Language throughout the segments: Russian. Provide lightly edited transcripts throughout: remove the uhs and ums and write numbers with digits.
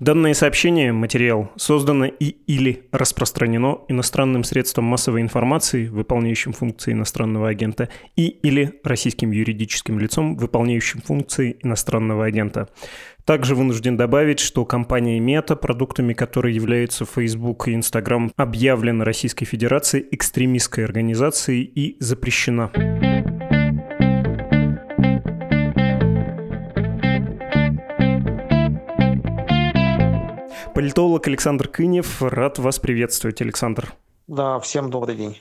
Данное сообщение, материал, создано и или распространено иностранным средством массовой информации, выполняющим функции иностранного агента, и или российским юридическим лицом, выполняющим функции иностранного агента. Также вынужден добавить, что компания Meta, продуктами которой являются Facebook и Instagram, объявлена Российской Федерацией экстремистской организацией и запрещена. Политолог Александр Кынев. Рад вас приветствовать, Александр. Да, всем добрый день.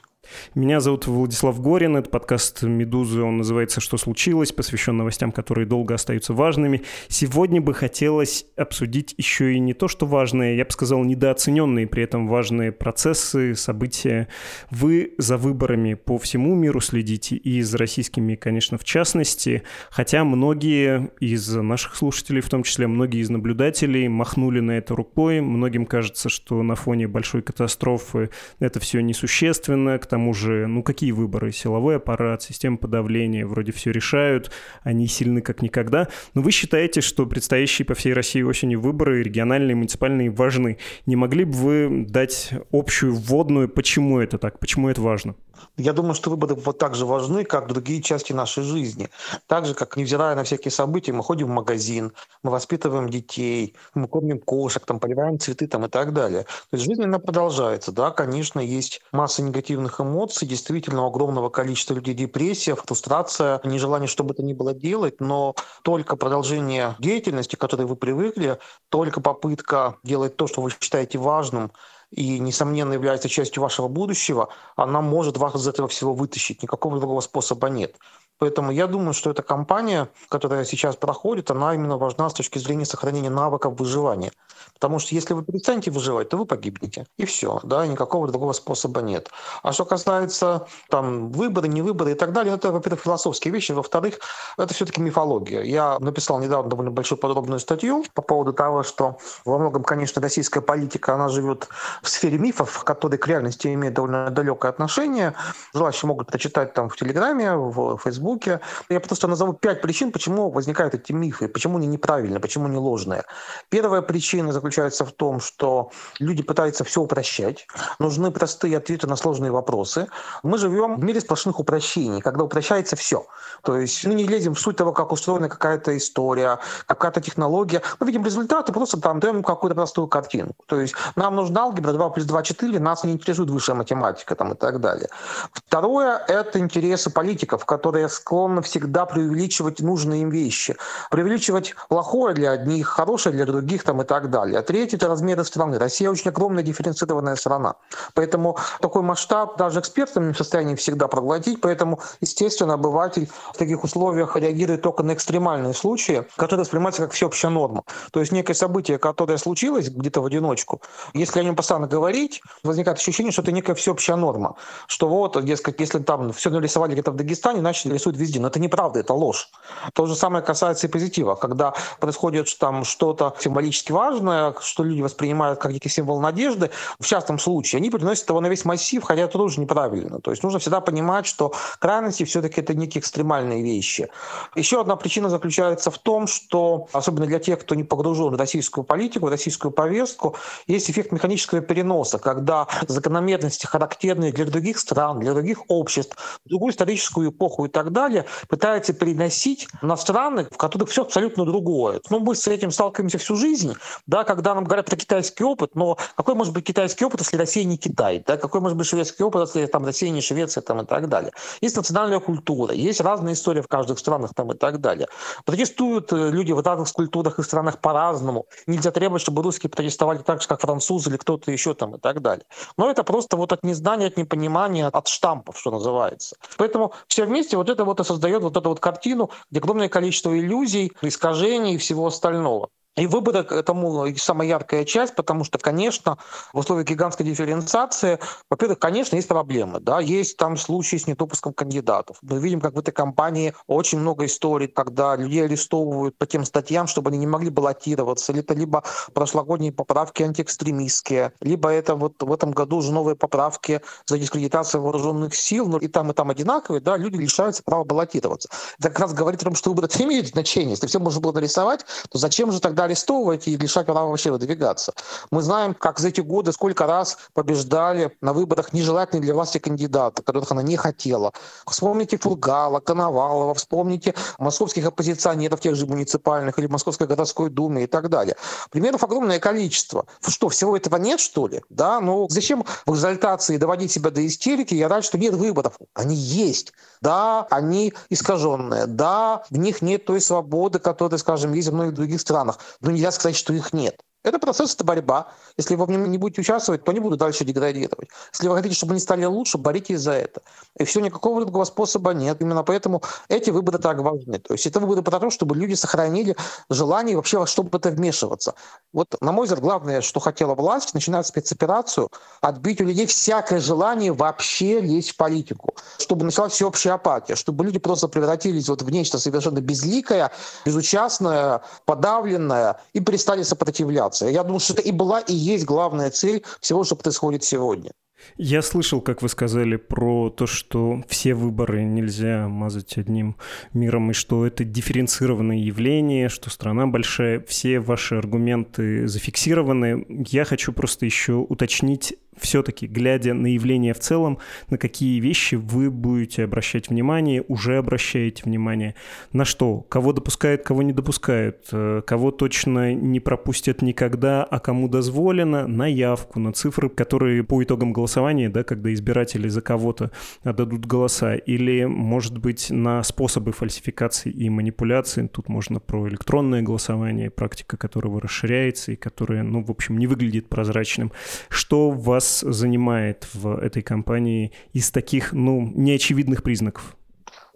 Меня зовут Владислав Горин. Это подкаст «Медузы». Он называется «Что случилось?», посвящен новостям, которые долго остаются важными. Сегодня бы хотелось обсудить еще и не то, что важные, я бы сказал, недооцененные при этом важные процессы, события. Вы за выборами по всему миру следите, и за российскими, конечно, в частности. Хотя многие из наших слушателей, в том числе многие из наблюдателей, махнули на это рукой. Многим кажется, что на фоне большой катастрофы это все несущественно. К тому же, какие выборы? Силовой аппарат, система подавления, вроде все решают, они сильны как никогда. Но вы считаете, что предстоящие по всей России осенью выборы, региональные, муниципальные, важны. Не могли бы вы дать общую вводную, почему это так, почему это важно? Я думаю, что выборы вот так же важны, как другие части нашей жизни. Так же, как, невзирая на всякие события, мы ходим в магазин, мы воспитываем детей, мы кормим кошек, поливаем цветы и так далее. То есть жизнь, она продолжается. Да, конечно, есть масса негативных эмоций, действительно огромного количества людей депрессия, фрустрация, нежелание, чтобы это ни было делать, но только продолжение деятельности, к которой вы привыкли, только попытка делать то, что вы считаете важным, и, несомненно, является частью вашего будущего, она может вас из этого всего вытащить. Никакого другого способа нет. Поэтому я думаю, что эта кампания, которая сейчас проходит, она именно важна с точки зрения сохранения навыков выживания. Потому что если вы перестанете выживать, то вы погибнете. И все. Да? Никакого другого способа нет. А что касается выборы, не выборы и так далее, это, во-первых, философские вещи. Во-вторых, это все-таки мифология. Я написал недавно довольно большую подробную статью по поводу того, что во многом, конечно, российская политика, она живет в сфере мифов, которые к реальности имеют довольно далекое отношение. Желающие могут прочитать в Телеграме, в Фейсбуке. Я просто назову 5 причин, почему возникают эти мифы, почему они неправильные, почему они ложные. Первая причина заключается в том, что люди пытаются все упрощать. Нужны простые ответы на сложные вопросы. Мы живем в мире сплошных упрощений, когда упрощается все. То есть мы не лезем в суть того, как устроена какая-то история, какая-то технология. Мы видим результаты, просто даем какую-то простую картинку. То есть нам нужна алгебра 2 + 2 = 4, нас не интересует высшая математика и так далее. Второе – это интересы политиков, которые склонны всегда преувеличивать нужные им вещи, преувеличивать плохое для одних, хорошее для других и так далее. Третье – это размеры страны. Россия очень огромная дифференцированная страна. Поэтому такой масштаб даже экспертам не в состоянии всегда проглотить. Поэтому, естественно, обыватель в таких условиях реагирует только на экстремальные случаи, которые воспринимаются как всеобщая норма. То есть некое событие, которое случилось где-то в одиночку, если о нем постоянно говорить, возникает ощущение, что это некая всеобщая норма. Что вот, дескать, если все нарисовали где-то в Дагестане, значит, рисуют везде. Но это неправда, это ложь. То же самое касается и позитива. Когда происходит что-то символически важное, что люди воспринимают как некий символ надежды, в частном случае они переносят его на весь массив, хотя это тоже неправильно. То есть нужно всегда понимать, что крайности все-таки это некие экстремальные вещи. Еще одна причина заключается в том, что, особенно для тех, кто не погружен в российскую политику, в российскую повестку, есть эффект механического переноса, когда закономерности, характерные для других стран, для других обществ, другую историческую эпоху и так далее, пытаются переносить на страны, в которых все абсолютно другое. Мы с этим сталкиваемся всю жизнь, да, когда нам говорят про китайский опыт, но какой может быть китайский опыт, если Россия не Китай? Да? Какой может быть шведский опыт, если Россия не Швеция и так далее? Есть национальная культура, есть разные истории в каждых странах и так далее. Протестуют люди в разных культурах и странах по-разному. Нельзя требовать, чтобы русские протестовали так же, как французы или кто-то еще и так далее. Но это просто от незнания, от непонимания, от штампов, что называется. Поэтому все вместе это и создает эту картину, где огромное количество иллюзий, искажений и всего остального. И выборы — этому самая яркая часть, потому что, конечно, в условиях гигантской дифференциации, во-первых, конечно, есть проблемы, да, есть случаи с недопуском кандидатов. Мы видим, как в этой кампании очень много историй, когда людей арестовывают по тем статьям, чтобы они не могли баллотироваться, или это либо прошлогодние поправки антиэкстремистские, либо это в этом году уже новые поправки за дискредитацию вооруженных сил, и там одинаковые, да, люди лишаются права баллотироваться. Это как раз говорит о том, что выборы имеют значение. Если все можно было нарисовать, то зачем же тогда когда арестовывать и лишать права вообще выдвигаться. Мы знаем, как за эти годы сколько раз побеждали на выборах нежелательные для власти кандидаты, которых она не хотела. Вспомните Фургала, Коновалова, вспомните московских оппозиционеров, тех же муниципальных или Московской городской думы и так далее. Примеров огромное количество. Что, всего этого нет, что ли? Да, но зачем в экзальтации доводить себя до истерики? Я рад, что нет выборов. Они есть. Да, они искаженные. Да, в них нет той свободы, которая, скажем, есть в многих других странах. Но нельзя сказать, что их нет. Это процесс, это борьба. Если вы в нем не будете участвовать, то они будут дальше деградировать. Если вы хотите, чтобы они стали лучше, боритесь за это. И все, никакого другого способа нет. Именно поэтому эти выборы так важны. То есть это выборы про то, чтобы люди сохранили желание вообще во что бы это вмешиваться. Вот, на мой взгляд, главное, что хотела власть, начиная спецоперацию, отбить у людей всякое желание вообще лезть в политику. Чтобы началась всеобщая апатия. Чтобы люди просто превратились вот в нечто совершенно безликое, безучастное, подавленное и перестали сопротивляться. Я думаю, что это и была, и есть главная цель всего, что происходит сегодня. Я слышал, как вы сказали про то, что все выборы нельзя мазать одним миром, и что это дифференцированное явление, что страна большая. Все ваши аргументы зафиксированы. Я хочу просто еще уточнить, все-таки, глядя на явление в целом, на какие вещи вы будете обращать внимание, уже обращаете внимание, на что, кого допускают, кого не допускают, кого точно не пропустят никогда, а кому дозволено, на явку, на цифры, которые по итогам голосования, да, когда избиратели за кого-то отдадут голоса, или, может быть, на способы фальсификации и манипуляции, тут можно про электронное голосование, практика которого расширяется и которая, ну, в общем, не выглядит прозрачным. Что вас занимает в этой кампании из таких, ну, неочевидных признаков?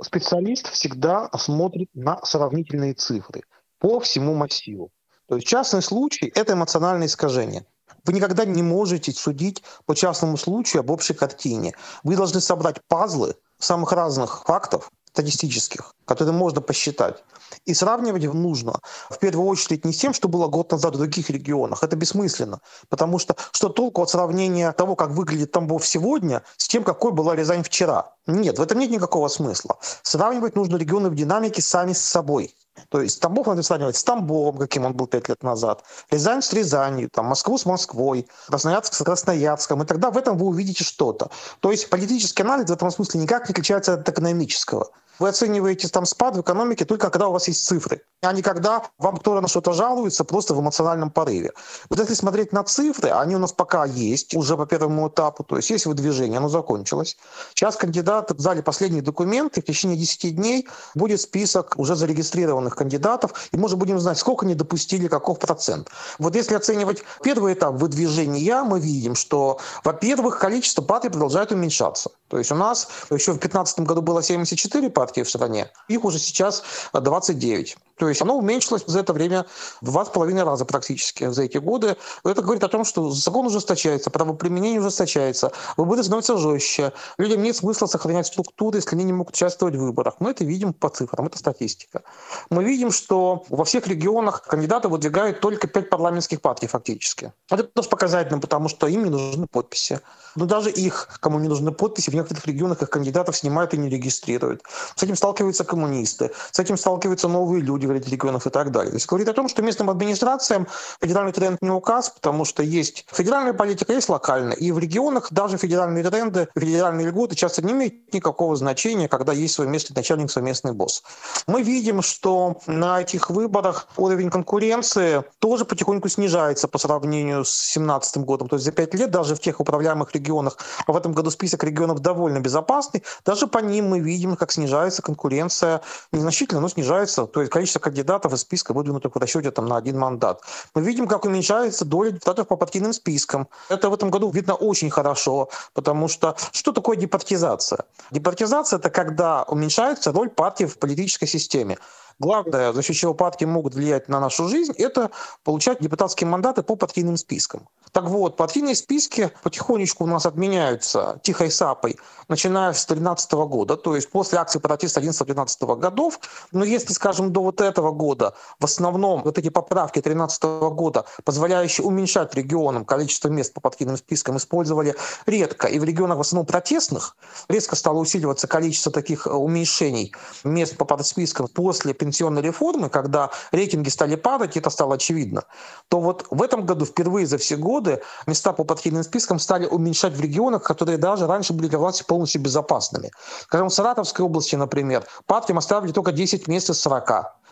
Специалист всегда смотрит на сравнительные цифры по всему массиву. То есть частный случай – это эмоциональное искажение. Вы никогда не можете судить по частному случаю об общей картине. Вы должны собрать пазлы самых разных фактов статистических, которые можно посчитать. И сравнивать нужно в первую очередь не с тем, что было год назад в других регионах. Это бессмысленно. Потому что что толку от сравнения того, как выглядит Тамбов сегодня, с тем, какой была Рязань вчера? Нет, в этом нет никакого смысла. Сравнивать нужно регионы в динамике сами с собой. То есть Тамбов надо сравнивать с Тамбовом, каким он был 5 лет назад, Рязань с Рязанью, там, Москву с Москвой, Красноярск с Красноярском, и тогда в этом вы увидите что-то. То есть политический анализ в этом смысле никак не отличается от экономического. Вы оцениваете там спад в экономике только когда у вас есть цифры, а не когда вам кто-то на что-то жалуется просто в эмоциональном порыве. Вот если смотреть на цифры, они у нас пока есть уже по первому этапу, то есть есть выдвижение, оно закончилось. Сейчас кандидаты взяли последние документы, в течение 10 дней будет список уже зарегистрированных кандидатов, и мы уже будем знать, сколько они допустили, каков процент. Вот если оценивать первый этап выдвижения, мы видим, что, во-первых, количество партий продолжает уменьшаться. То есть у нас еще в 2015 году было 74 партии, в стране. Их уже сейчас 29. То есть оно уменьшилось за это время в 2,5 раза практически за эти годы. Это говорит о том, что закон ужесточается, правоприменение ужесточается, выборы становятся жестче. Людям нет смысла сохранять структуры, если они не могут участвовать в выборах. Мы это видим по цифрам, это статистика. Мы видим, что во всех регионах кандидаты выдвигают только 5 парламентских партий фактически. Это тоже показательно, потому что им не нужны подписи. Но даже их, кому не нужны подписи, в некоторых регионах их кандидатов снимают и не регистрируют. С этим сталкиваются коммунисты, с этим сталкиваются новые люди в ряде регионов и так далее. То есть говорит о том, что местным администрациям федеральный тренд не указ, потому что есть федеральная политика, есть локальная. И в регионах даже федеральные тренды, федеральные льготы часто не имеют никакого значения, когда есть свой местный начальник, свой местный босс. Мы видим, что на этих выборах уровень конкуренции тоже потихоньку снижается по сравнению с 2017 годом. То есть за 5 лет даже в тех управляемых регионах, а в этом году список регионов довольно безопасный, даже по ним мы видим, как снижается конкуренция незначительно, но снижается, то есть количество кандидатов из списка выдвинутых в расчете там, на один мандат. Мы видим, как уменьшается доля депутатов по партийным спискам. Это в этом году видно очень хорошо, потому что такое департизация? Департизация – это когда уменьшается роль партии в политической системе. Главное, за счет чего партии могут влиять на нашу жизнь, это получать депутатские мандаты по партийным спискам. Так вот, партийные списки потихонечку у нас отменяются тихой сапой, начиная с 2013 года, то есть после акции протеста 2011-2012 годов. Но если, скажем, до вот этого года в основном вот эти поправки 2013 года, позволяющие уменьшать регионам количество мест по партийным спискам, использовали редко. И в регионах в основном протестных резко стало усиливаться количество таких уменьшений мест по партийным спискам после пенсионной реформы, когда рейтинги стали падать, и это стало очевидно. То вот в этом году впервые за все годы места по партийным спискам стали уменьшать в регионах, которые даже раньше были для власти полностью безопасными. Скажем, в Саратовской области, например, партиям оставили только 10 мест из 40.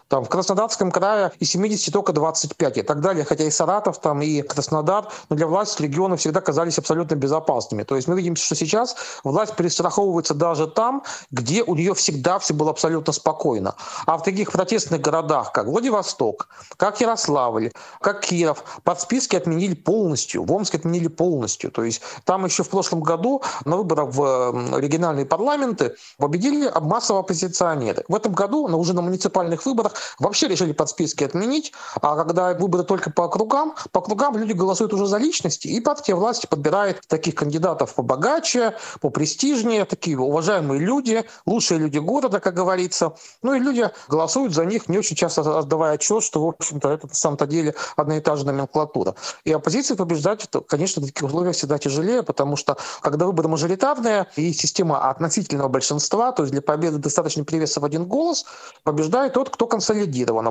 Там, в Краснодарском крае из 70 только 25 и так далее. Хотя и Саратов, там, и Краснодар, но для власти регионы всегда казались абсолютно безопасными. То есть мы видим, что сейчас власть перестраховывается даже там, где у нее всегда все было абсолютно спокойно. А в таких протестных городах, как Владивосток, как Ярославль, как Киров, подсписки отменили полностью. В Омске отменили полностью. То есть там еще в прошлом году на выборах в региональные парламенты победили массово оппозиционеры. В этом году, уже на муниципальных выборах, вообще решили подсписки отменить, а когда выборы только по округам люди голосуют уже за личности, и партия власти подбирает таких кандидатов побогаче, попрестижнее, такие уважаемые люди, лучшие люди города, как говорится. И люди голосуют за них, не очень часто отдавая отчет, что, в общем-то, это на самом-то деле одна и та же номенклатура. И оппозиции побеждать, конечно, в таких условиях всегда тяжелее, потому что, когда выборы мажоритарные и система относительного большинства, то есть для победы достаточно перевеса в один голос, побеждает тот, кто консолидирован,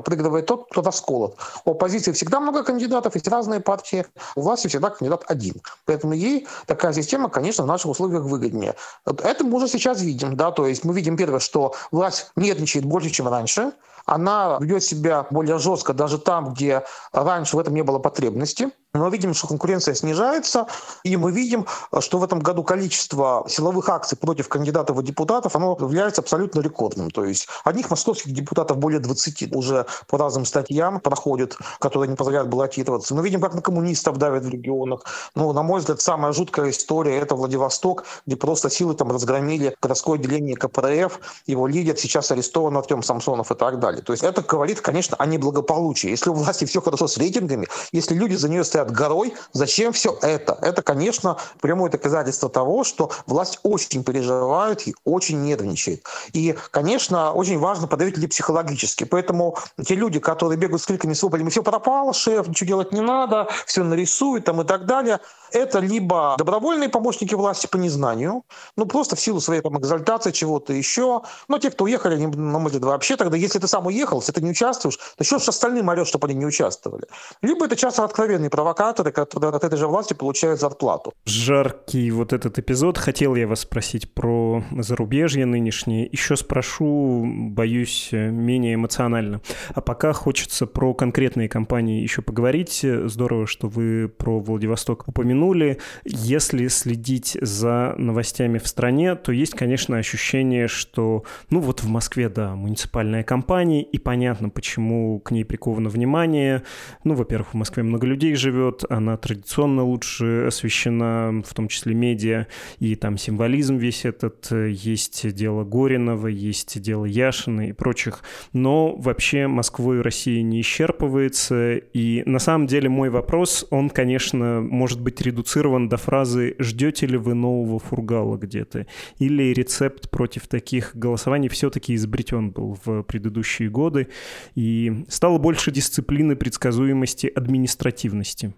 проигрывает тот, кто расколот. У оппозиции всегда много кандидатов, есть разные партии, у власти всегда кандидат один. Поэтому ей такая система, конечно, в наших условиях выгоднее. Это мы уже сейчас видим, да, то есть мы видим, первое, что власть нервничает больше, чем раньше, она ведет себя более жестко даже там, где раньше в этом не было потребности. Мы видим, что конкуренция снижается, и мы видим, что в этом году количество силовых акций против кандидатов и депутатов, оно является абсолютно рекордным. То есть одних московских депутатов более 20 уже по разным статьям проходят, которые не позволяют баллотироваться. Мы видим, как на коммунистов давят в регионах. На мой взгляд, самая жуткая история — это Владивосток, где просто силы там разгромили городское отделение КПРФ, его лидер сейчас арестован, Артем Самсонов и так далее. То есть это говорит, конечно, о неблагополучии. Если у власти все хорошо с рейтингами, если люди за нее стоят горой, зачем все это? Это, конечно, прямое доказательство того, что власть очень переживает и очень нервничает. И, конечно, очень важно подавить людей психологически. Поэтому те люди, которые бегают с криками, с воплями, все пропало, шеф, ничего делать не надо, все нарисует там, и так далее, это либо добровольные помощники власти по незнанию, просто в силу своей экзальтации, чего-то еще. Но те, кто уехали, они, на мой взгляд, вообще тогда, если ты сам уехал, если ты не участвуешь, то что ж остальным орешь, чтобы они не участвовали? Либо это часто откровенные провокаторы, которые от этой же власти получают зарплату. Жаркий вот этот эпизод. Хотел я вас спросить про зарубежье нынешнее. Еще спрошу, боюсь, менее эмоционально. А пока хочется про конкретные компании еще поговорить. Здорово, что вы про Владивосток упомянули. Если следить за новостями в стране, то есть, конечно, ощущение, что в Москве, да, муниципальная компания, и понятно, почему к ней приковано внимание. Во-первых, в Москве много людей живет, она традиционно лучше освещена, в том числе медиа, и там символизм весь этот, есть дело Горинова, есть дело Яшина и прочих, но вообще Москвой Россия не исчерпывается, и на самом деле мой вопрос, он, конечно, может быть редуцирован до фразы «Ждете ли вы нового Фургала где-то?» или рецепт против таких голосований все-таки изобретен был в предыдущие годы, и стало больше дисциплины, предсказуемости, административности.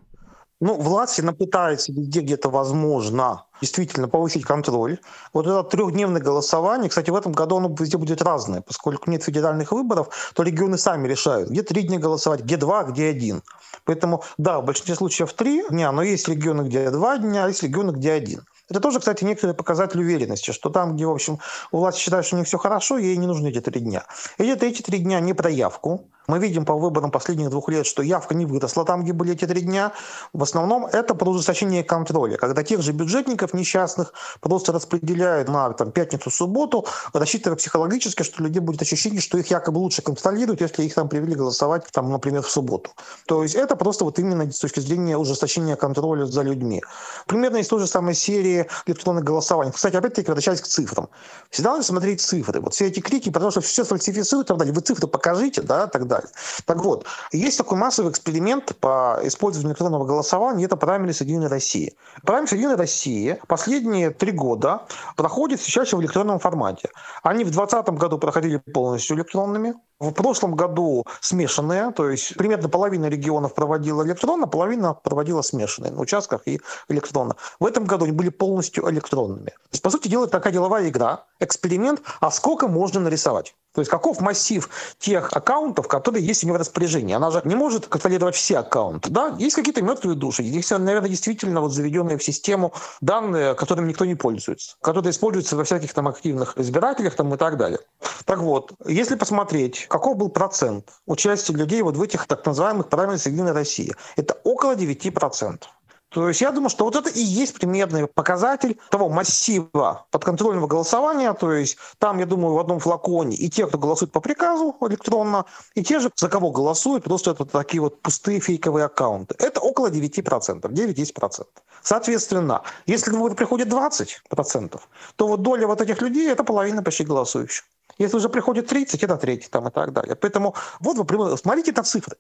Власть пытается где-то возможно действительно повысить контроль. Вот это трехдневное голосование, кстати, в этом году оно везде будет разное, поскольку нет федеральных выборов, то регионы сами решают, где 3 дня голосовать, где 2, где 1. Поэтому, да, в большинстве случаев 3 дня, но есть регионы, где 2 дня, а есть регионы, где 1. Это тоже, кстати, некоторый показатель уверенности, что там, где, в общем, у власти считают, что у них все хорошо, ей не нужны эти 3 дня. И это эти 3 дня не про явку. Мы видим по выборам последних 2 лет, что явка не выросла там, где были эти 3 дня. В основном это про ужесточение контроля, когда тех же бюджетников несчастных просто распределяют на пятницу, субботу, рассчитывая психологически, что у людей будет ощущение, что их якобы лучше контролируют, если их там привели голосовать, например, в субботу. То есть это просто именно с точки зрения ужесточения контроля за людьми. Примерно из той же самой серии электронных голосований. Кстати, опять-таки, возвращаясь к цифрам. Всегда надо смотреть цифры. Все эти крики, потому что все фальсифицируют, вы цифры покажите, да, тогда. далее. Так вот, есть такой массовый эксперимент по использованию электронного голосования, это праймериз «Единой России». Праймериз «Единой России» последние 3 года проходит сейчас в электронном формате. Они в 2020 году проходили полностью электронными, в прошлом году смешанные, то есть примерно половина регионов проводила электронно, половина проводила смешанные на участках и электронно. В этом году они были полностью электронными. То есть, по сути дела, такая деловая игра, эксперимент, а сколько можно нарисовать. То есть каков массив тех аккаунтов, которые есть у него в распоряжении. Она же не может контролировать все аккаунты. Да, есть какие-то мертвые души, есть, наверное, действительно вот заведенные в систему данные, которыми никто не пользуется, которые используются во всяких там активных избирателях там, и так далее. Так вот, если посмотреть, каков был процент участия людей вот в этих так называемых правильных «Единой России», это около 9%. То есть я думаю, что вот это и есть примерный показатель того массива подконтрольного голосования. То есть там, я думаю, в одном флаконе и те, кто голосует по приказу электронно, и те же, за кого голосуют, просто это такие вот пустые фейковые аккаунты. Это около 9%, 9-10%. Соответственно, если приходит 20%, то вот доля вот этих людей – это половина почти голосующих. Если уже приходит 30, это треть там, и так далее. Поэтому вот вы смотрите на цифры.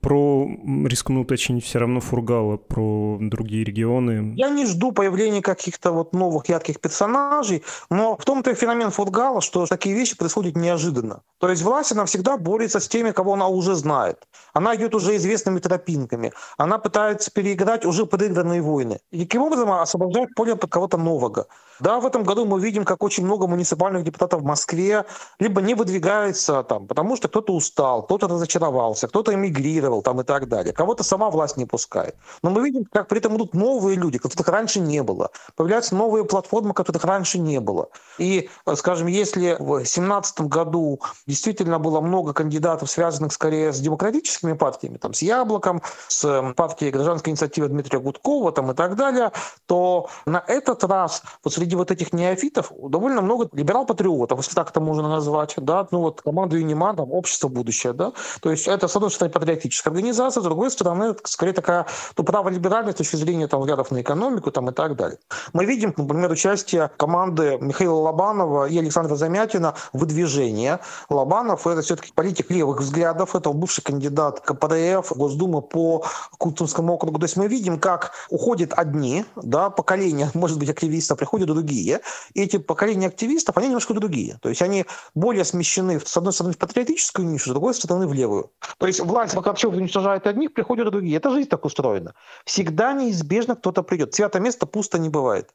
Про, рискну уточнить, все равно Фургала, про другие регионы. Я не жду появления каких-то вот новых ярких персонажей, но в том-то и феномен Фургала, что такие вещи происходят неожиданно. То есть власть, она всегда борется с теми, кого она уже знает. Она идет уже известными тропинками. Она пытается переиграть уже подыгранные войны. И таким образом освобождает поле под кого-то нового. Да, в этом году мы видим, как очень много муниципальных депутатов в Москве либо не выдвигаются там, потому что кто-то устал, кто-то разочаровался, кто-то эмигрировал, там и так далее. Кого-то сама власть не пускает. Но мы видим, как при этом идут новые люди, которых раньше не было. Появляются новые платформы, которых раньше не было. И, скажем, если в 2017 году действительно было много кандидатов, связанных скорее с демократическими партиями, там, с «Яблоком», с партией гражданской инициативы Дмитрия Гудкова там, и так далее, то на этот раз вот среди вот этих неофитов довольно много либерал-патриотов, если так это можно назвать, да, ну вот команду «Юнима», там, «Общество будущее», да, то есть это, с одной стороны, патриотическое организация, с другой стороны, скорее такая право-либеральная с точки зрения там, взглядов на экономику там, и так далее. Мы видим, например, участие команды Михаила Лобанова и Александра Замятина в «Движении». Лобанов – это все-таки политик левых взглядов, это бывший кандидат КПРФ, Госдумы по Кутузовскому округу. То есть мы видим, как уходят одни, да, поколения, может быть, активистов, приходят другие. И эти поколения активистов, они немножко другие. То есть они более смещены, с одной стороны, в патриотическую нишу, с другой стороны, в левую. То есть власть пока все уничтожает одних, приходят другие. Это жизнь так устроена. Всегда неизбежно кто-то придет. Свято место пусто не бывает.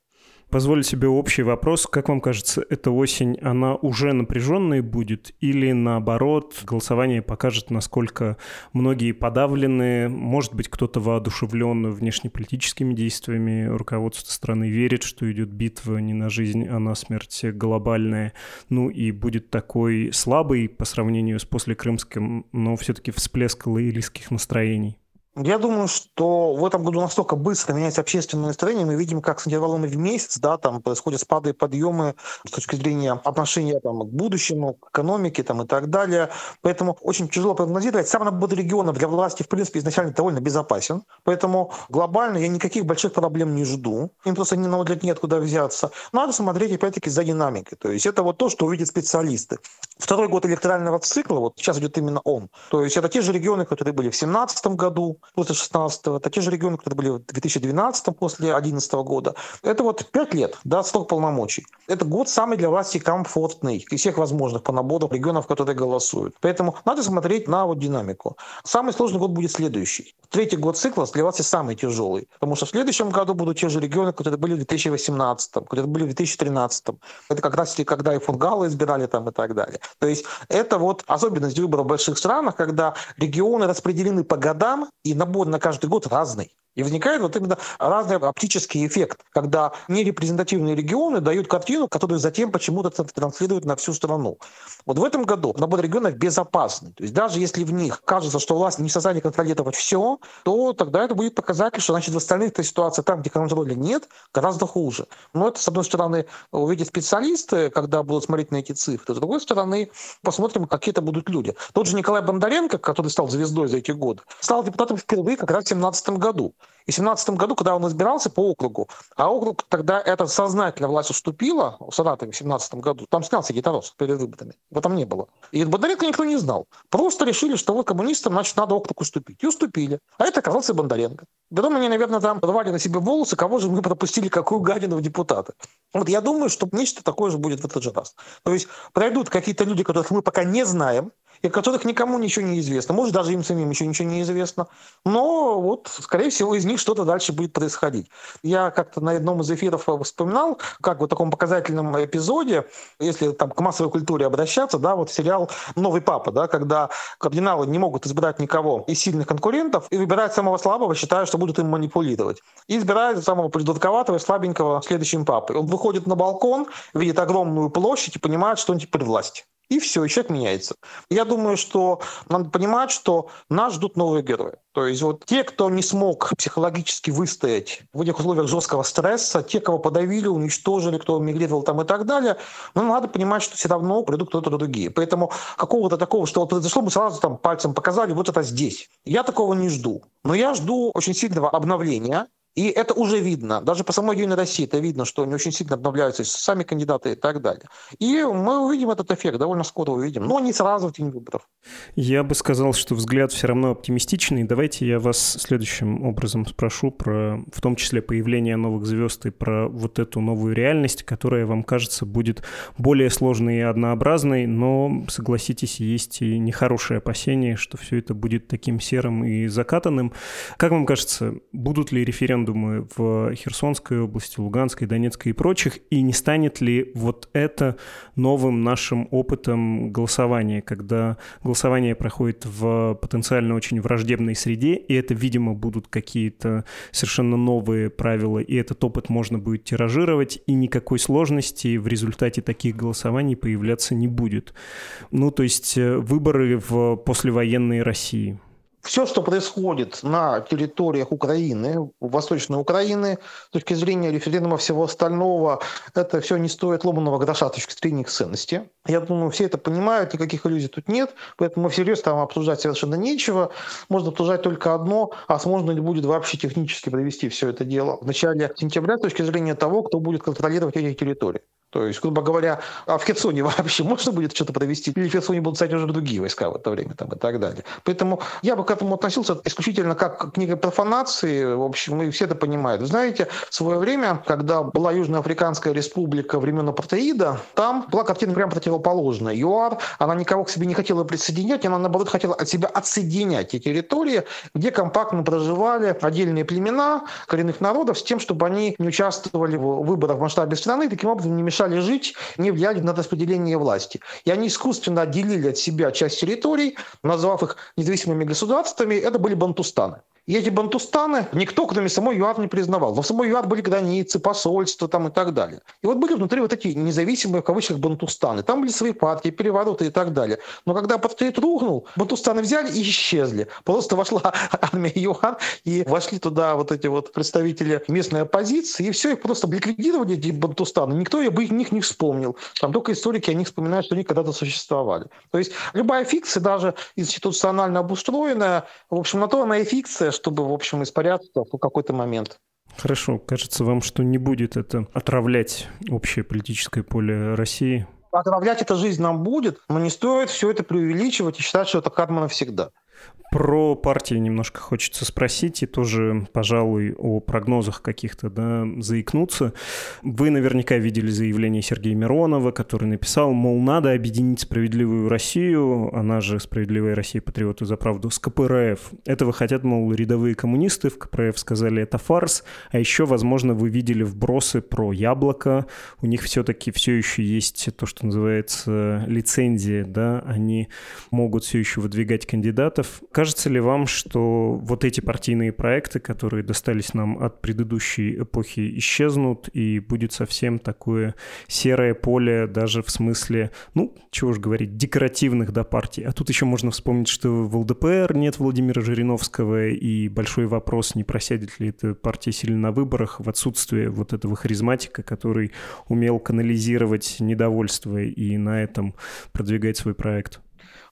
Позволю себе общий вопрос. Как вам кажется, эта осень, она уже напряженной будет? Или наоборот, голосование покажет, насколько многие подавлены? Может быть, кто-то воодушевлен внешнеполитическими действиями, руководство страны верит, что идет битва не на жизнь, а на смерть глобальная. Ну и будет такой слабый по сравнению с послекрымским, но все-таки всплеск лоялистских настроений. Я думаю, что в этом году настолько быстро меняется общественное настроение. Мы видим, как с интервалами в месяц, да, там происходят спады и подъемы с точки зрения отношения там, к будущему, к экономике там, и так далее. Поэтому очень тяжело прогнозировать. Сам набор регионов для власти, в принципе, изначально довольно безопасен. Поэтому глобально я никаких больших проблем не жду. Им просто неоткуда взяться. Надо смотреть, опять-таки, за динамикой. То есть это вот то, что увидят специалисты. Второй год электорального цикла, вот сейчас идет именно он. То есть это те же регионы, которые были в 2017 году, после 2016-го, это те же регионы, которые были в 2012-м, после 2011 года. Это вот 5 лет, да, срок полномочий. Это год самый для власти комфортный из всех возможных по набору регионов, которые голосуют. Поэтому надо смотреть на вот динамику. Самый сложный год будет следующий. Третий год цикла для власти самый тяжелый, потому что в следующем году будут те же регионы, которые были в 2018-м, которые были в 2013-м. Это как раз когда и Фургала избирали там и так далее. То есть это вот особенность выбора в больших странах, когда регионы распределены по годам, и набор на каждый год разный. И возникает вот именно разный оптический эффект, когда нерепрезентативные регионы дают картину, которую затем почему-то транслируют на всю страну. Вот в этом году набор регионов безопасный. То есть даже если в них кажется, что власть не в состоянии контролировать все, то тогда это будет показатель, что значит в остальных-то ситуация там, где контроля нет, гораздо хуже. Но это, с одной стороны, увидят специалисты, когда будут смотреть на эти цифры. С другой стороны, посмотрим, какие это будут люди. Тот же Николай Бондаренко, который стал звездой за эти годы, стал депутатом впервые как раз в 2017 году. И в 2017 году, когда он избирался по округу, а округ тогда это сознательно власть уступила в Саратове в 2017 году, там снялся гитарос перед выборами, его там не было. И Бондаренко никто не знал. Просто решили, что вы коммунистам, значит, надо округ уступить. И уступили. А это оказался Бондаренко. Потом они, наверное, там рвали на себе волосы, кого же мы пропустили, какую гадину в депутаты. Вот я думаю, что нечто такое же будет в этот же раз. То есть пройдут какие-то люди, которых мы пока не знаем, и которых никому ничего не известно. Может, даже им самим еще ничего не известно. Но вот, скорее всего, из них что-то дальше будет происходить. Я как-то на одном из эфиров вспоминал, как в таком показательном эпизоде, если там к массовой культуре обращаться, да, вот сериал «Новый папа», да, когда кардиналы не могут избирать никого из сильных конкурентов и выбирают самого слабого, считая, что будут им манипулировать. И избирают самого придурковатого и слабенького следующим папой. Он выходит на балкон, видит огромную площадь и понимает, что он теперь власть. И все, и человек меняется. Я думаю, что надо понимать, что нас ждут новые герои. То есть вот те, кто не смог психологически выстоять в этих условиях жесткого стресса, те, кого подавили, уничтожили, кто мигрировал там и так далее, но надо понимать, что все равно придут кто-то другие. Поэтому какого-то такого, что вот произошло, мы сразу там пальцем показали, вот это здесь. Я такого не жду. Но я жду очень сильного обновления. И это уже видно. Даже по самой Единой России это видно, что они очень сильно обновляются, сами кандидаты и так далее. И мы увидим этот эффект, довольно скоро увидим. Но не сразу в день выборов. Я бы сказал, что взгляд все равно оптимистичный. Давайте я вас следующим образом спрошу про, в том числе, появление новых звезд и про вот эту новую реальность, которая, вам кажется, будет более сложной и однообразной, но, согласитесь, есть и нехорошее опасение, что все это будет таким серым и закатанным. Как вам кажется, будут ли референдумы в Херсонской области, Луганской, Донецкой и прочих, и не станет ли вот это новым нашим опытом голосования, когда голосование проходит в потенциально очень враждебной среде, и это, видимо, будут какие-то совершенно новые правила, и этот опыт можно будет тиражировать, и никакой сложности в результате таких голосований появляться не будет. Ну, то есть выборы в послевоенной России. Все, что происходит на территориях Украины, Восточной Украины, с точки зрения референдума всего остального, это все не стоит ломаного гроша с точки зрения их ценности. Я думаю, все это понимают, никаких иллюзий тут нет, поэтому всерьез там обсуждать совершенно нечего. Можно обсуждать только одно, а сможно ли будет вообще технически провести все это дело в начале сентября с точки зрения того, кто будет контролировать эти территории. То есть, грубо говоря, а в Херсоне вообще можно будет что-то провести? Или в Херсоне будут, кстати, уже другие войска в это время там, и так далее. Поэтому я бы к этому относился исключительно как к некой профанации. В общем, и все это понимают. Вы знаете, в свое время, когда была Южноафриканская республика времен апартеида, там была картина прям противоположная. ЮАР, она никого к себе не хотела присоединять, она, наоборот, хотела от себя отсоединять те территории, где компактно проживали отдельные племена коренных народов с тем, чтобы они не участвовали в выборах в масштабе страны, таким образом не мешали жить, не влияли на распределение власти. И они искусственно отделили от себя часть территорий, назвав их независимыми государствами. Это были бантустаны. И эти бантустаны никто, кроме самой ЮАР, не признавал. Но в самой ЮАР были границы, посольства там, и так далее. И вот были внутри вот эти независимые, в кавычках, бантустаны. Там были свои партии, перевороты и так далее. Но когда апартеид рухнул, бантустаны взяли и исчезли. Просто вошла армия ЮАР, и вошли туда вот эти вот представители местной оппозиции, и все, их просто ликвидировали, эти бантустаны. Никто об них не вспомнил. Там только историки о них вспоминают, что они когда-то существовали. То есть любая фикция, даже институционально обустроенная, в общем, на то она и фикция, чтобы, в общем, испаряться в какой-то момент. Хорошо. Кажется вам, что не будет это отравлять общее политическое поле России? Отравлять эта жизнь нам будет, но не стоит все это преувеличивать и считать, что это карма навсегда. Про партии немножко хочется спросить и тоже, пожалуй, о прогнозах каких-то, да, заикнуться. Вы наверняка видели заявление Сергея Миронова, который написал, мол, надо объединить «Справедливую Россию», она же «Справедливая Россия», «Патриоты за правду», с КПРФ. Этого хотят, мол, рядовые коммунисты, в КПРФ сказали, это фарс. А еще, возможно, вы видели вбросы про «Яблоко». У них все-таки все еще есть то, что называется лицензия, да, они могут все еще выдвигать кандидатов. Кажется ли вам, что вот эти партийные проекты, которые достались нам от предыдущей эпохи, исчезнут и будет совсем такое серое поле даже в смысле, ну, чего уж говорить, декоративных, да, партий? А тут еще можно вспомнить, что в ЛДПР нет Владимира Жириновского, и большой вопрос, не просядет ли эта партия сильно на выборах в отсутствие вот этого харизматика, который умел канализировать недовольство и на этом продвигать свой проект.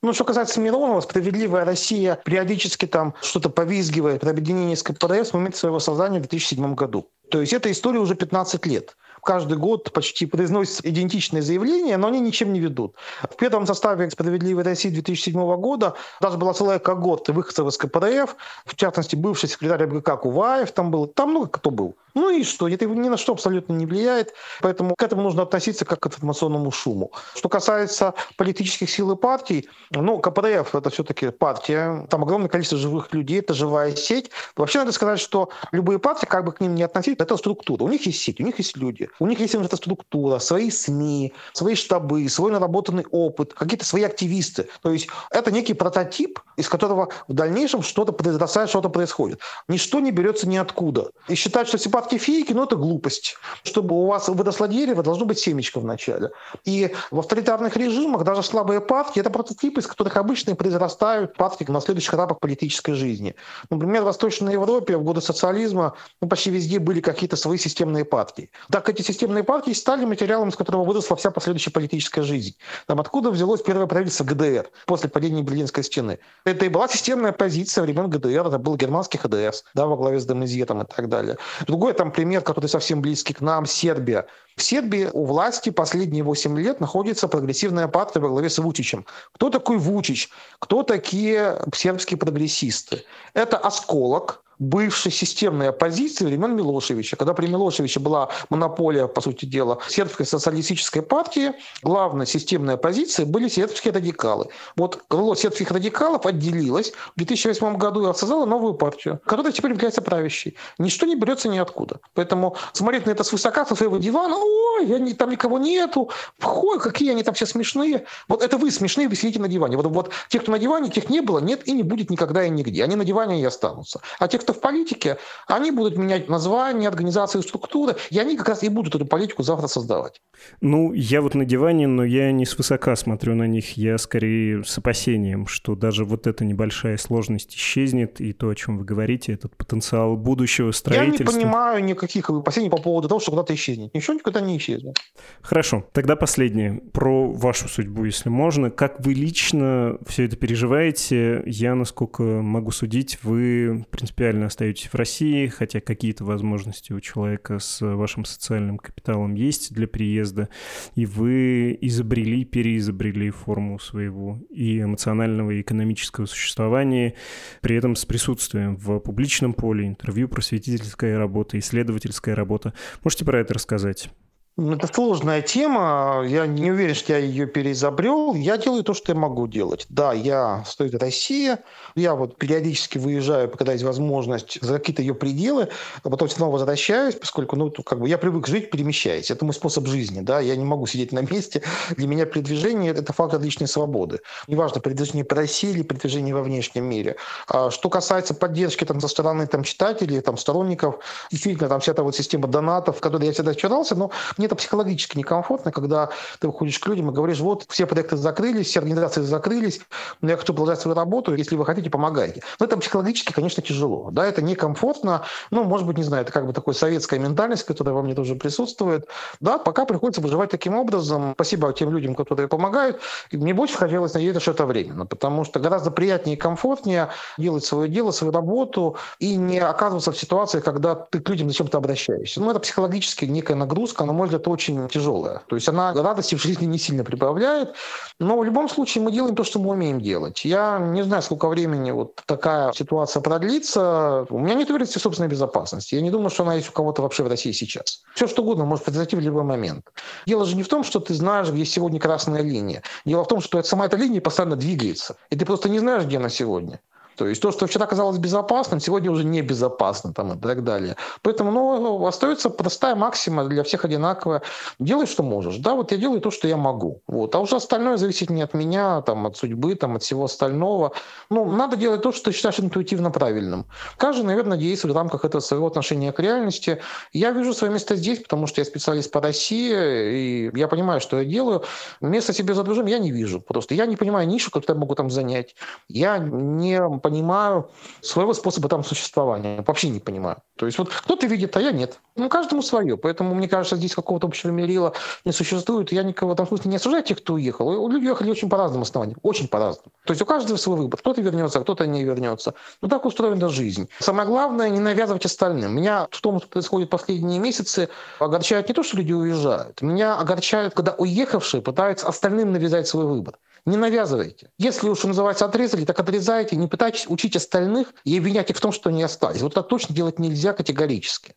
Ну, что касается Миронова, «Справедливая Россия» периодически там что-то повизгивает про объединение с КПРФ с момента своего создания в 2007 году. То есть эта история уже 15 лет. Каждый год почти произносятся идентичные заявления, но они ничем не ведут. В первом составе «Справедливой России» 2007 года даже была целая когорта выходцев из КПРФ, в частности, бывший секретарь МГК Куваев там был, там много кто был. Ну и что? Это ни на что абсолютно не влияет, поэтому к этому нужно относиться как к информационному шуму. Что касается политических сил и партий, ну, КПРФ — это все-таки партия, там огромное количество живых людей, это живая сеть. Вообще надо сказать, что любые партии, как бы к ним ни относиться, это структура. У них есть сеть, у них есть люди, у них есть эта структура, свои СМИ, свои штабы, свой наработанный опыт, какие-то свои активисты. То есть это некий прототип, из которого в дальнейшем что-то произрастает, что-то происходит. Ничто не берется ниоткуда. И считать, что сепарат фейки, но это глупость. Чтобы у вас выросло дерево, должно быть семечко вначале. И в авторитарных режимах даже слабые партии — это прототипы, из которых обычно произрастают партии на следующих этапах политической жизни. Например, в Восточной Европе в годы социализма почти везде были какие-то свои системные партии. Так эти системные партии стали материалом, из которого выросла вся последующая политическая жизнь. Там откуда взялось первое правительство ГДР после падения Берлинской стены? Это и была системная позиция времен ГДР, это был германский ХДС, да, во главе с Демезиром и так далее. Другой там пример, который совсем близкий к нам, Сербия. В Сербии у власти последние 8 лет находится прогрессивная партия во главе с Вучичем. Кто такой Вучич? Кто такие сербские прогрессисты? Это осколок бывшей системной оппозиции времен Милошевича. Когда при Милошевиче была монополия, по сути дела, сербской социалистической партии, главной системной оппозицией были сербские радикалы. Вот крыло сербских радикалов отделилось в 2008 году и создало новую партию, которая теперь является правящей. Ничто не берется ниоткуда. Поэтому смотреть на это свысока, со своего дивана, ой, там никого нету, ой, какие они там все смешные. Вот это вы смешные, вы сидите на диване. Вот тех, кто на диване, тех не было, нет и не будет никогда и нигде. Они на диване и останутся. А те, кто в политике, они будут менять названия, организации, структуры, и они как раз и будут эту политику завтра создавать. Ну, я вот на диване, но я не свысока смотрю на них, я скорее с опасением, что даже вот эта небольшая сложность исчезнет, и то, о чем вы говорите, этот потенциал будущего строительства... Я не понимаю никаких опасений по поводу того, что куда-то исчезнет. Ничего никуда не исчезнет. Хорошо. Тогда последнее. Про вашу судьбу, если можно. Как вы лично все это переживаете? Я, насколько могу судить, вы принципиально остаетесь в России, хотя какие-то возможности у человека с вашим социальным капиталом есть для приезда, и вы изобрели, переизобрели форму своего и эмоционального, и экономического существования, при этом с присутствием в публичном поле, интервью, просветительская работа, исследовательская работа. Можете про это рассказать? Это сложная тема, я не уверен, что я ее переизобрел. Я делаю то, что я могу делать. Да, я стою в России, я вот периодически выезжаю, когда есть возможность, за какие-то ее пределы, а потом снова возвращаюсь, поскольку я привык жить, перемещаясь. Это мой способ жизни, да, я не могу сидеть на месте. Для меня передвижение – это фактор личной свободы. Неважно, передвижение по России или передвижение во внешнем мире. А что касается поддержки со стороны читателей, сторонников, действительно, вся эта система донатов, в которой я всегда вчерался, но это психологически некомфортно, когда ты выходишь к людям и говоришь, вот, все проекты закрылись, все организации закрылись, но я хочу продолжать свою работу, если вы хотите, помогайте. Но это психологически, конечно, тяжело. Да, это некомфортно, может быть, не знаю, это как бы такая советская ментальность, которая во мне тоже присутствует. Да, пока приходится выживать таким образом. Спасибо тем людям, которые помогают. И мне больше хотелось надеяться, что это временно, потому что гораздо приятнее и комфортнее делать свое дело, свою работу и не оказываться в ситуации, когда ты к людям зачем-то обращаешься. Это психологически некая нагрузка, но может это очень тяжелая. То есть она радости в жизни не сильно прибавляет, но в любом случае мы делаем то, что мы умеем делать. Я не знаю, сколько времени такая ситуация продлится. У меня нет уверенности в собственной безопасности. Я не думаю, что она есть у кого-то вообще в России сейчас. Все что угодно может произойти в любой момент. Дело же не в том, что ты знаешь, где сегодня красная линия. Дело в том, что сама эта линия постоянно двигается, и ты просто не знаешь, где она сегодня. То есть то, что вчера казалось безопасным, сегодня уже небезопасно и так далее. Поэтому остается простая максима для всех одинаковая. Делай, что можешь. Да, я делаю то, что я могу. А уже остальное зависит не от меня, от судьбы, от всего остального. Надо делать то, что ты считаешь интуитивно правильным. Каждый, наверное, действует в рамках этого своего отношения к реальности. Я вижу свое место здесь, потому что я специалист по России, и я понимаю, что я делаю. Место себе за рубежом я не вижу. Просто я не понимаю нишу, которую я могу там занять. Я не понимаю своего способа там существования. Вообще не понимаю. То есть вот кто-то видит, а я нет. Ну, каждому свое. Поэтому, мне кажется, здесь какого-то общего мерила не существует. Я никого в этом смысле не осуждаю тех, кто уехал. Люди уехали очень по разным основаниям. Очень по разным. То есть у каждого свой выбор. Кто-то вернется, а кто-то не вернется. Но так устроена жизнь. Самое главное, не навязывать остальным. Меня в том, что происходит последние месяцы, огорчает не то, что люди уезжают. Меня огорчает, когда уехавшие пытаются остальным навязать свой выбор. Не навязывайте. Если уж, называется, отрезали, так отрезайте. Не пытайтесь учить остальных и обвинять их в том, что они остались. Вот так точно делать нельзя категорически.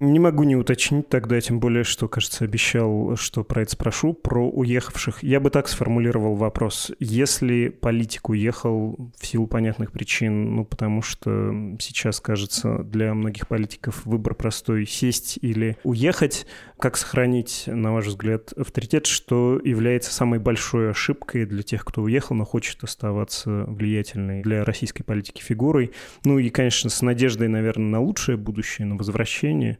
Не могу не уточнить тогда, тем более, что, кажется, обещал, что про это спрошу, про уехавших. Я бы так сформулировал вопрос. Если политик уехал в силу понятных причин, ну, потому что сейчас, кажется, для многих политиков выбор простой — сесть или уехать, как сохранить, на ваш взгляд, авторитет, что является самой большой ошибкой для тех, кто уехал, но хочет оставаться влиятельной для российской политики фигурой? Ну и, конечно, с надеждой, наверное, на лучшее будущее, на возвращение.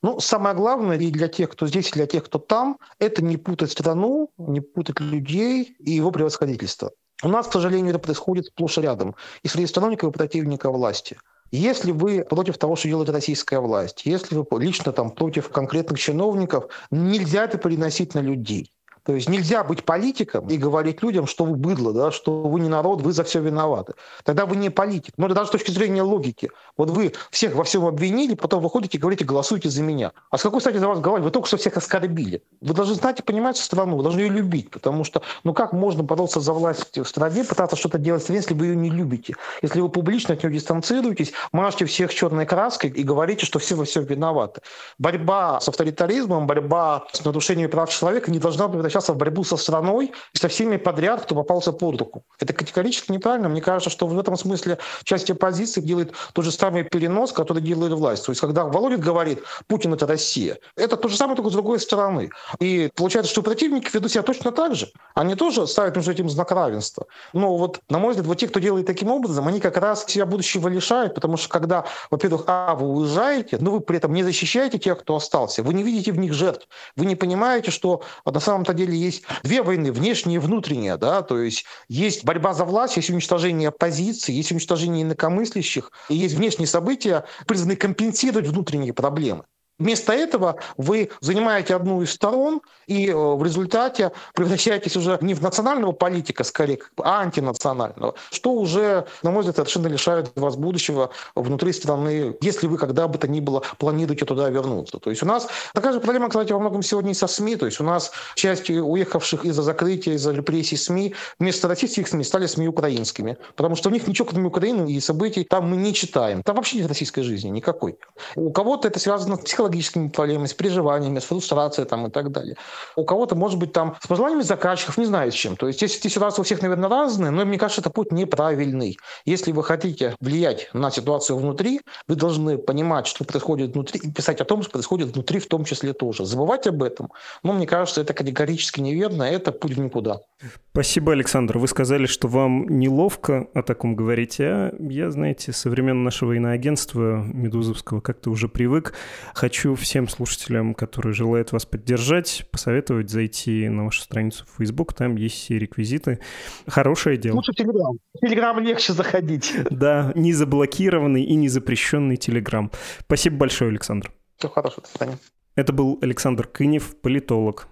Ну, самое главное и для тех, кто здесь, и для тех, кто там, это не путать страну, не путать людей и его превосходительство. У нас, к сожалению, это происходит сплошь и рядом. И среди сторонников и противников власти. Если вы против того, что делает российская власть, если вы лично там против конкретных чиновников, нельзя это переносить на людей. То есть нельзя быть политиком и говорить людям, что вы быдло, да, что вы не народ, вы за все виноваты. Тогда вы не политик. Но это даже с точки зрения логики. Вот вы всех во всем обвинили, потом выходите и говорите: голосуйте за меня. А с какой стати за вас голосовать? Вы только что всех оскорбили. Вы должны знать и понимать страну, вы должны ее любить. Потому что, ну как можно бороться за власть в стране, пытаться что-то делать в стране, если вы ее не любите? Если вы публично от нее дистанцируетесь, мажете всех черной краской и говорите, что все во всем виноваты. Борьба с авторитаризмом, борьба с нарушением прав человека не должна превращаться в борьбу со страной, со всеми подряд, кто попался под руку. Это категорически неправильно. Мне кажется, что в этом смысле часть оппозиции делает тот же самый перенос, который делает власть. То есть, когда Володин говорит: Путин — это Россия, это то же самое, только с другой стороны. И получается, что противники ведут себя точно так же. Они тоже ставят между этим знак равенства. Но вот, на мой взгляд, вот те, кто делает таким образом, они как раз себя будущего лишают, потому что когда, во-первых, вы уезжаете, но вы при этом не защищаете тех, кто остался, вы не видите в них жертв, вы не понимаете, что на самом-то деле есть две войны, внешняя и внутренняя, да, то есть есть борьба за власть, есть уничтожение оппозиции, есть уничтожение инакомыслящих, и есть внешние события, призванные компенсировать внутренние проблемы. Вместо этого вы занимаете одну из сторон и в результате превращаетесь уже не в национального политика, скорее, а антинационального, что уже, на мой взгляд, совершенно лишает вас будущего внутри страны, если вы когда бы то ни было планируете туда вернуться. То есть у нас такая же проблема, кстати, во многом сегодня и со СМИ. То есть у нас часть уехавших из-за закрытия, из-за репрессий СМИ, вместо российских СМИ стали СМИ украинскими, потому что у них ничего кроме Украины и событий там мы не читаем. Там вообще нет российской жизни никакой. У кого-то это связано с психологическими проблемами, с переживаниями, с фрустрацией там, и так далее. У кого-то, может быть, там с пожеланиями заказчиков, не знаю с чем. То есть эти ситуации у всех, наверное, разные, но мне кажется, это путь неправильный. Если вы хотите влиять на ситуацию внутри, вы должны понимать, что происходит внутри, и писать о том, что происходит внутри в том числе тоже. Забывать об этом, но мне кажется, это категорически неверно, это путь в никуда. Спасибо, Александр. Вы сказали, что вам неловко о таком говорить, а я, знаете, со времен нашего иноагентства медузовского как-то уже привык. Хочу всем слушателям, которые желают вас поддержать, посоветовать зайти на вашу страницу в Facebook, там есть все реквизиты. Хорошее дело. Лучше в Телеграм. В Телеграм легче заходить. Да, не заблокированный и не запрещенный Телеграм. Спасибо большое, Александр. Всего хорошего, до свидания. Это был Александр Кынев, политолог.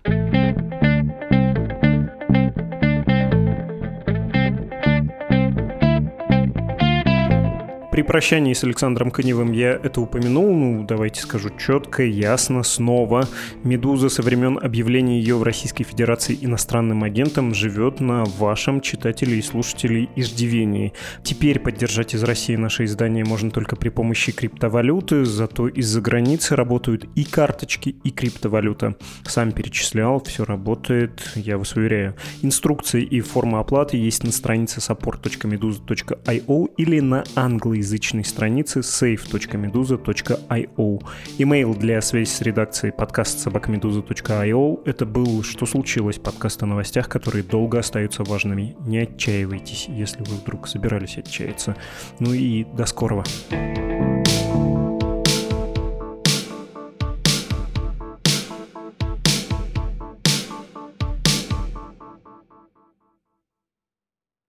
При прощании с Александром Кыневым я это упомянул, ну давайте скажу четко, ясно, снова. «Медуза» со времен объявления ее в Российской Федерации иностранным агентом живет на вашем, читателей и слушателей, иждивении. Теперь поддержать из России наше издание можно только при помощи криптовалюты, зато из-за границы работают и карточки, и криптовалюта. Сам перечислял, все работает, я вас уверяю. Инструкции и форма оплаты есть на странице support.meduza.io или на англоязычном язычной страницы save.meduza.io. Имейл для связи с редакцией подкаст@meduza.io. Это был «Что случилось?» подкаст о новостях, которые долго остаются важными. Не отчаивайтесь, если вы вдруг собирались отчаяться. Ну и до скорого.